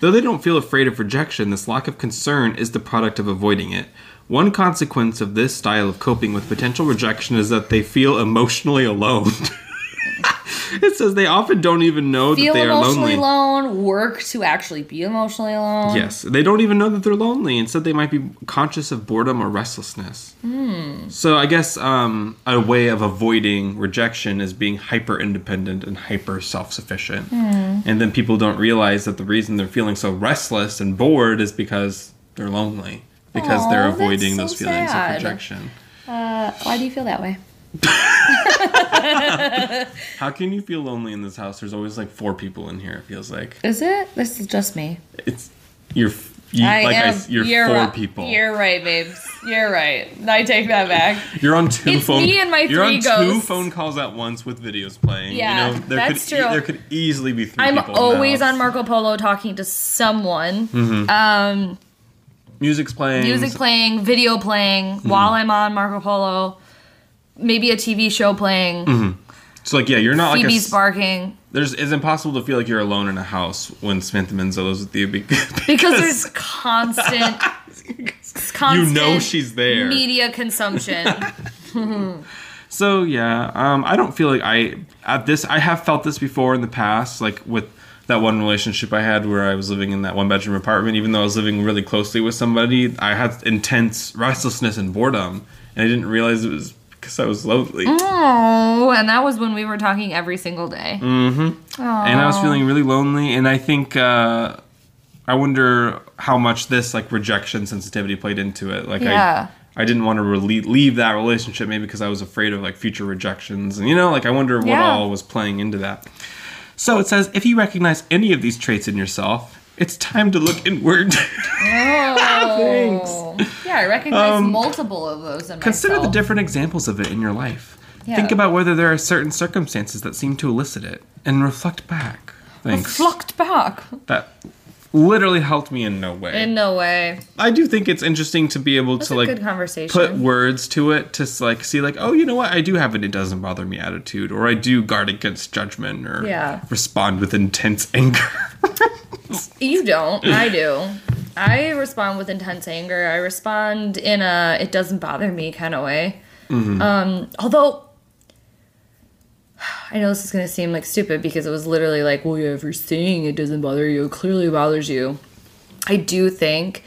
Though they don't feel afraid of rejection, this lack of concern is the product of avoiding it. One consequence of this style of coping with potential rejection is that they feel emotionally alone. It says they often don't even know that they are lonely. Feel emotionally alone, work to actually be emotionally alone. Yes, they don't even know that they're lonely. Instead, they might be conscious of boredom or restlessness. So I guess a way of avoiding rejection is being hyper-independent and hyper-self-sufficient. And then people don't realize that the reason they're feeling so restless and bored is because they're lonely. Because they're avoiding those feelings of rejection. Why do you feel that way? How can you feel lonely in this house? There's always like 4 people in here, it feels like. Is it? This is just me. It's you're 4 people. You're right, babes. You're right. I take that back. You're on 2 phone. It's me and my 3 ghosts. You're on 2 phone calls at once with videos playing. Yeah, you know, that's true. There could easily be 3 people. I'm always on Marco Polo talking to someone. Music's playing, video playing, while I'm on Marco Polo, maybe a TV show playing. So, like, yeah, you're not Phoebe's like... Phoebe's barking. It's impossible to feel like you're alone in a house when Samantha Menzel lives with you. Because there's constant... You know she's there. Media consumption. So, yeah, I don't feel like I have felt this before in the past, like, with... That one relationship I had where I was living in that 1-bedroom apartment, even though I was living really closely with somebody, I had intense restlessness and boredom, and I didn't realize it was because I was lonely. Oh, and that was when we were talking every single day. And I was feeling really lonely, and I think, I wonder how much this, like, rejection sensitivity played into it. Like, yeah. I didn't want to leave that relationship, maybe because I was afraid of, like, future rejections, and, you know, like, I wonder what all was playing into that. So it says, if you recognize any of these traits in yourself, it's time to look inward. Oh. Thanks. Yeah, I recognize multiple of those in myself. Consider the different examples of it in your life. Yeah. Think about whether there are certain circumstances that seem to elicit it, and reflect back. Thanks. Reflect back? That literally helped me in no way. In no way. I do think it's interesting to be able to like put words to it to like see like, oh, you know what? I do have an it doesn't bother me attitude, or I do guard against judgment, or respond with intense anger. You don't. I do. I respond with intense anger. I respond in a it doesn't bother me kind of way. Mm-hmm. Although I know this is going to seem like stupid because it was literally like, well, yeah, if you're saying it doesn't bother you, it clearly bothers you. I do think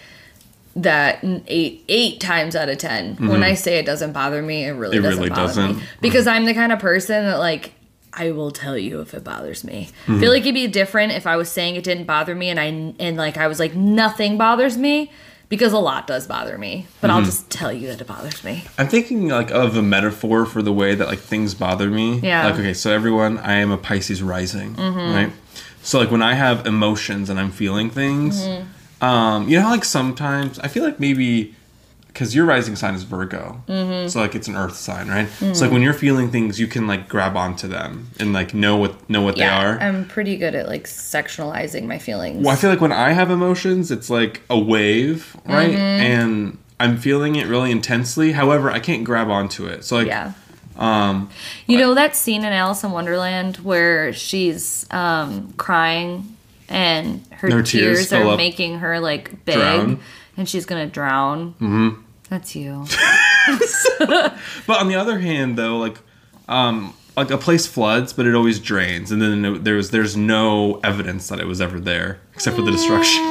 that eight times out of 10, mm-hmm. when I say it doesn't bother me, it really doesn't bother me. Because I'm the kind of person that like, I will tell you if it bothers me. Mm-hmm. I feel like it'd be different if I was saying it didn't bother me and like I was like, nothing bothers me. Because a lot does bother me, but mm-hmm. I'll just tell you that it bothers me. I'm thinking like of a metaphor for the way that like things bother me. Yeah. Like, okay, so everyone, I am a Pisces rising, mm-hmm. right? So like when I have emotions and I'm feeling things, mm-hmm. You know how like sometimes, I feel like maybe, because your rising sign is Virgo, mm-hmm. so like it's an earth sign, right? Mm-hmm. So like when you're feeling things, you can like grab onto them and like know what they are. I'm pretty good at like sectionalizing my feelings. Well, I feel like when I have emotions, it's like a wave, right? Mm-hmm. And I'm feeling it really intensely. However, I can't grab onto it. So like, you know that scene in Alice in Wonderland where she's crying and her tears are making her like big. Drown. And she's going to drown. Mm-hmm. That's you. But on the other hand, though, like a place floods, but it always drains. And then there's no evidence that it was ever there, except for the destruction.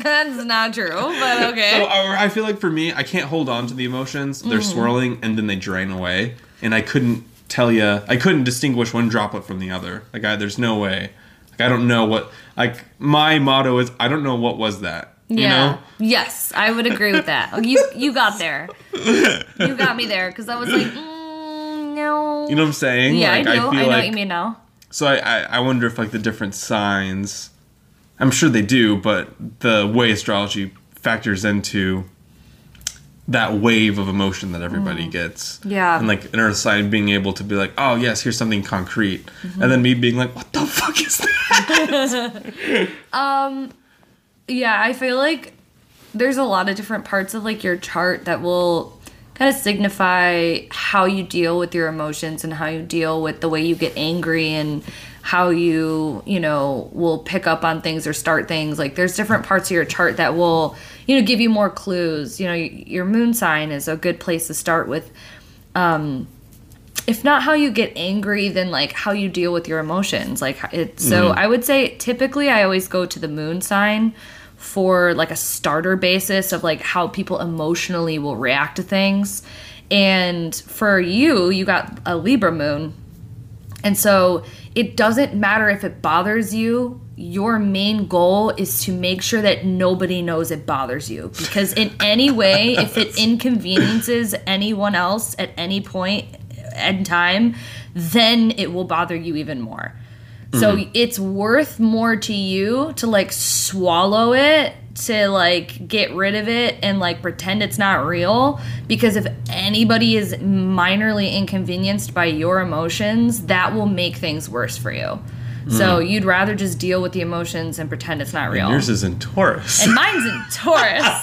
That's not true, but okay. So I feel like for me, I can't hold on to the emotions. They're swirling, and then they drain away. And I couldn't tell you. I couldn't distinguish one droplet from the other. Like, there's no way. Like, I don't know what. Like, my motto is, I don't know what was that. You know? Yes, I would agree with that. You got there. You got me there because I was like, no. You know what I'm saying? Yeah, like, I do. I know what you mean now. So I wonder if like the different signs, I'm sure they do, but the way astrology factors into that wave of emotion that everybody gets. Yeah. And like an earth sign being able to be like, oh yes, here's something concrete. Mm-hmm. And then me being like, what the fuck is that? Yeah, I feel like there's a lot of different parts of like your chart that will kind of signify how you deal with your emotions and how you deal with the way you get angry and how you will pick up on things or start things. Like there's different parts of your chart that will, give you more clues. You know, your moon sign is a good place to start with. If not how you get angry, then like how you deal with your emotions. So I would say typically I always go to the moon sign for like a starter basis of like how people emotionally will react to things. And for you got a Libra moon. And so it doesn't matter if it bothers you. Your main goal is to make sure that nobody knows it bothers you. Because in any way, if it inconveniences anyone else at any point in time, then it will bother you even more. So it's worth more to you to like swallow it, to like get rid of it and like pretend it's not real, because if anybody is minorly inconvenienced by your emotions, that will make things worse for you. So you'd rather just deal with the emotions and pretend it's not real. And yours is in Taurus. And mine's in Taurus.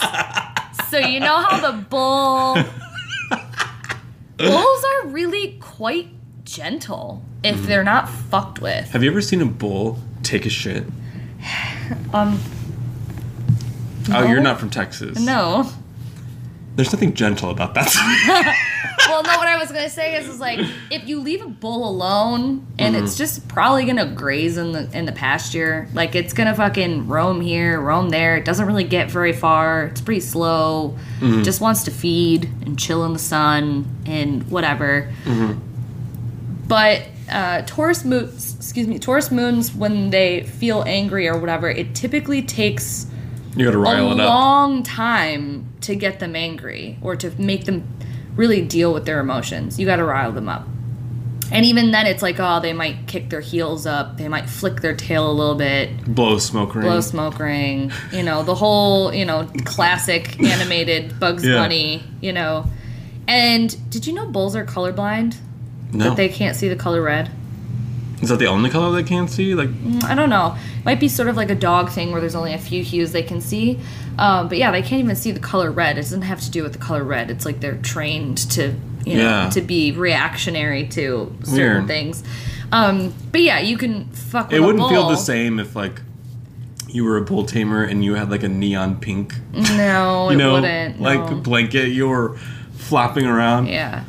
So you know how the Bulls are really quite gentle if they're not fucked with. Have you ever seen a bull take a shit? No. Oh, you're not from Texas. No. There's nothing gentle about that. Well, no, what I was going to say is like, if you leave a bull alone, and it's just probably going to graze in the pasture. Like, it's going to fucking roam here, roam there. It doesn't really get very far. It's pretty slow. Mm-hmm. It just wants to feed and chill in the sun and whatever. Mm-hmm. But Taurus moons, when they feel angry or whatever, it typically takes a long time to get them angry or to make them really deal with their emotions. You got to rile them up. And even then, it's like, oh, they might kick their heels up. They might flick their tail a little bit. Blow smoke ring. The whole, classic animated Bugs Bunny, And did you know bulls are colorblind? No. That they can't see the color red? Is that the only color they can't see? Like, I don't know. It might be sort of like a dog thing where there's only a few hues they can see. But yeah, they can't even see the color red. It doesn't have to do with the color red. It's like they're trained to, you know, to be reactionary to certain things. But yeah, you can fuck with a bull. It wouldn't feel the same if, like, you were a bull tamer and you had, like, a neon pink. No, you know, it wouldn't. Like, blanket you were flopping around. Yeah.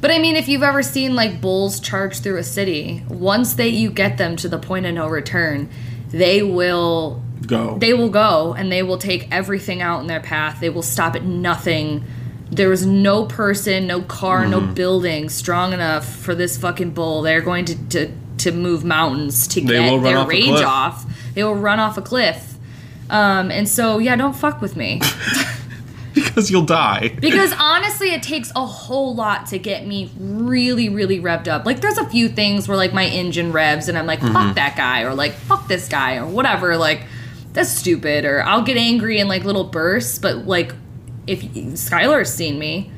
But, I mean, if you've ever seen, like, bulls charge through a city, once you get them to the point of no return, they will go. They will go, and they will take everything out in their path. They will stop at nothing. There is no person, no car, no building strong enough for this fucking bull. They're going to move mountains to get their rage off. They will run off a cliff. And so, yeah, don't fuck with me. Because you'll die. Because honestly, it takes a whole lot to get me really, really revved up. Like, there's a few things where, like, my engine revs and I'm like, fuck that guy, or like, fuck this guy, or whatever. Like, that's stupid. Or I'll get angry in, like, little bursts. But, like, if Skylar's seen me,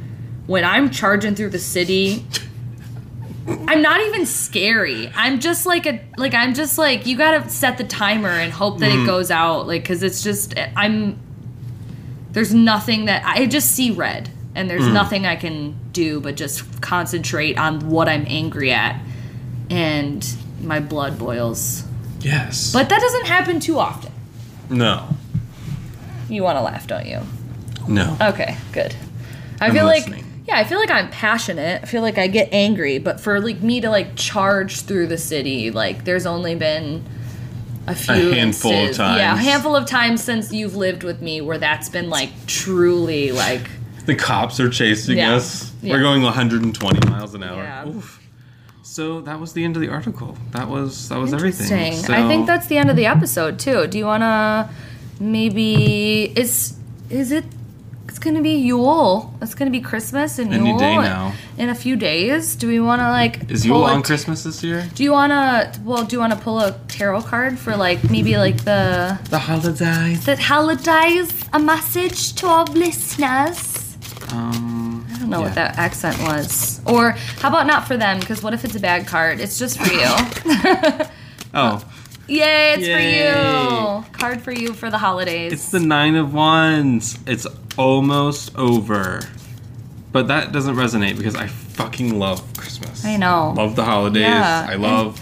when I'm charging through the city, I'm not even scary. I'm just like I'm just like you gotta set the timer and hope that it goes out. Like, because it's just there's nothing that I just see red, and there's nothing I can do but just concentrate on what I'm angry at, and my blood boils. Yes. But that doesn't happen too often. No. You want to laugh, don't you? No. Okay, good. I feel like I'm passionate. I feel like I get angry, but for, like, me to, like, charge through the city, like, there's only been a handful of times since you've lived with me where that's been, like, truly, like, the cops are chasing us. Yeah. We're going 120 miles an hour. Yeah. Oof. So that was the end of the article. That was everything. So, I think that's the end of the episode too. Do you wanna maybe it's gonna be Yule. It's gonna be Christmas and Yule in a few days. Do we wanna, like, is Yule on Christmas this year? Do you wanna pull a tarot card for, like, maybe, like, the holidays? The holidays, a message to our listeners. I don't know what that accent was. Or how about not for them? Because what if it's a bad card? It's just for you. Oh. Yay, it's for you. Card for you for the holidays. It's the 9 of Wands. It's almost over. But that doesn't resonate because I fucking love Christmas. I know. Love the holidays. Yeah. I love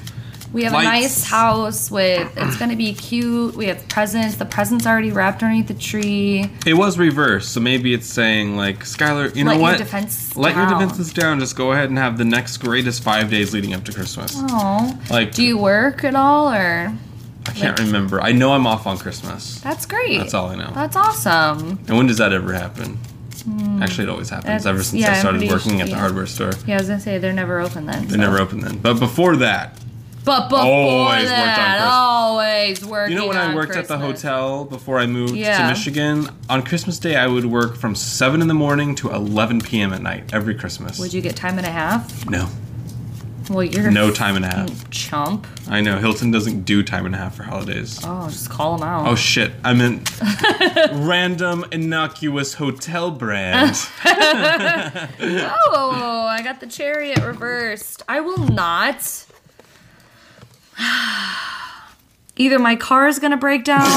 We have lights. A nice house with, it's going to be cute. We have presents. The presents already wrapped underneath the tree. It was reversed, so maybe it's saying, like, Skylar, you know what? Let your defenses down. Just go ahead and have the next greatest 5 days leading up to Christmas. Oh. Like, do you work at all, or? I can't remember. I know I'm off on Christmas. That's great. That's all I know. That's awesome. And when does that ever happen? Actually, it always happens ever since I started working at the hardware store. Yeah, I was going to say, they're never open then. They're never open then. But before that. Always working on Christmas. You know, when I worked at the hotel before I moved to Michigan, on Christmas Day I would work from 7 in the morning to 11 p.m. at night every Christmas. Would you get time and a half? No. Well, you're no time and a half. Chump. I know. Hilton doesn't do time and a half for holidays. Oh, just call them out. Oh, shit. I meant random, innocuous hotel brand. Oh, I got the chariot reversed. I will not. Either my car is going to break down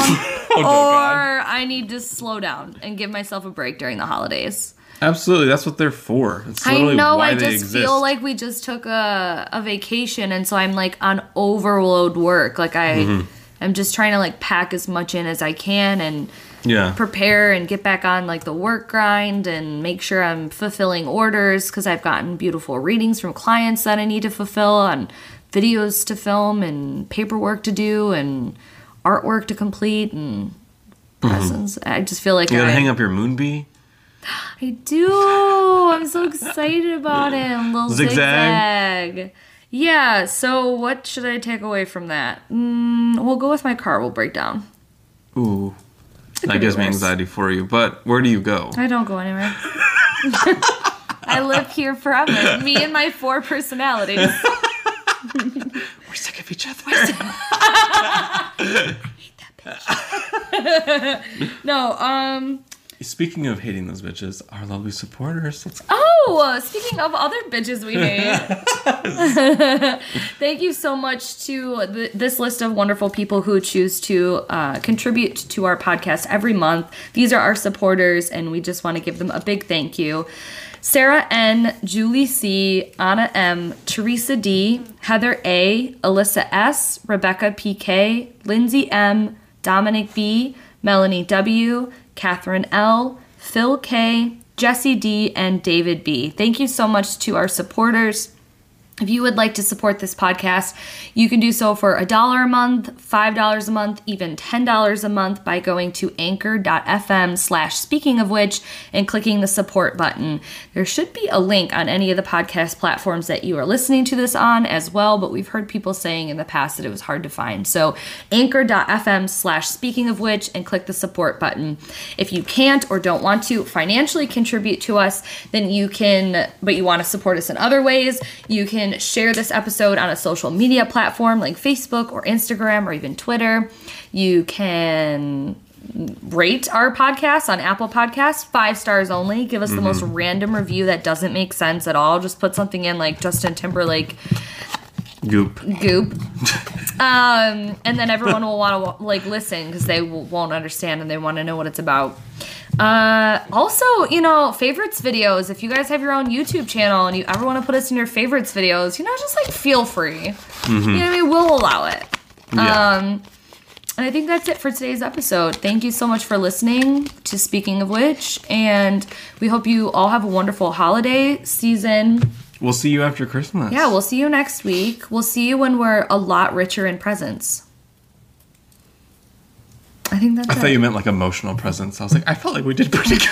or I need to slow down and give myself a break during the holidays. Absolutely. That's what they're for. It's literally I feel like we just took a vacation, and so I'm, like, on overload work. Like, I'm just trying to, like, pack as much in as I can and prepare and get back on, like, the work grind and make sure I'm fulfilling orders because I've gotten beautiful readings from clients that I need to fulfill and videos to film and paperwork to do and artwork to complete and presents. I just feel like You gotta hang up your moonbee? I do. I'm so excited about it. Little zigzag. Yeah, so what should I take away from that? We'll go with my car will break down. Ooh. That gives me anxiety for you. But where do you go? I don't go anywhere. I live here forever. Me and my 4 personalities. We're sick of each other. I hate that bitch. No, speaking of hating those bitches, our lovely supporters. Let's Oh, speaking of other bitches we hate, thank you so much to this list of wonderful people who choose to contribute to our podcast every month. These are our supporters, and we just want to give them a big thank you. Sarah N., Julie C., Anna M., Teresa D., Heather A., Alyssa S., Rebecca PK, Lindsay M., Dominic B., Melanie W., Catherine L., Phil K., Jesse D., and David B. Thank you so much to our supporters. If you would like to support this podcast, you can do so for $1 a month, $5 a month, even $10 a month by going to anchor.fm/speakingofwhich and clicking the support button. There should be a link on any of the podcast platforms that you are listening to this on as well, but we've heard people saying in the past that it was hard to find. So anchor.fm/speakingofwhich and click the support button. If you can't or don't want to financially contribute to us, then you can, but you want to support us in other ways, you can share this episode on a social media platform like Facebook or Instagram or even Twitter. You can rate our podcast on Apple Podcasts, 5 stars only. Give us the most random review that doesn't make sense at all. Just put something in like Justin Timberlake. Goop. And then everyone will want to like listen because they won't understand and they want to know what it's about. Also, you know, favorites videos. If you guys have your own YouTube channel and you ever want to put us in your favorites videos, you know, just like feel free. You know what I mean? We'll allow it. Yeah. And I think that's it for today's episode. Thank you so much for listening to Speaking of Which, and we hope you all have a wonderful holiday season. We'll see you after Christmas. Yeah, we'll see you next week. We'll see you when we're a lot richer in presents. I think that's it. I thought you meant like emotional presents. I was like, I felt like we did pretty good.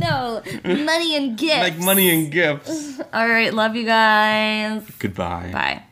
No, money and gifts. Like money and gifts. All right, love you guys. Goodbye. Bye.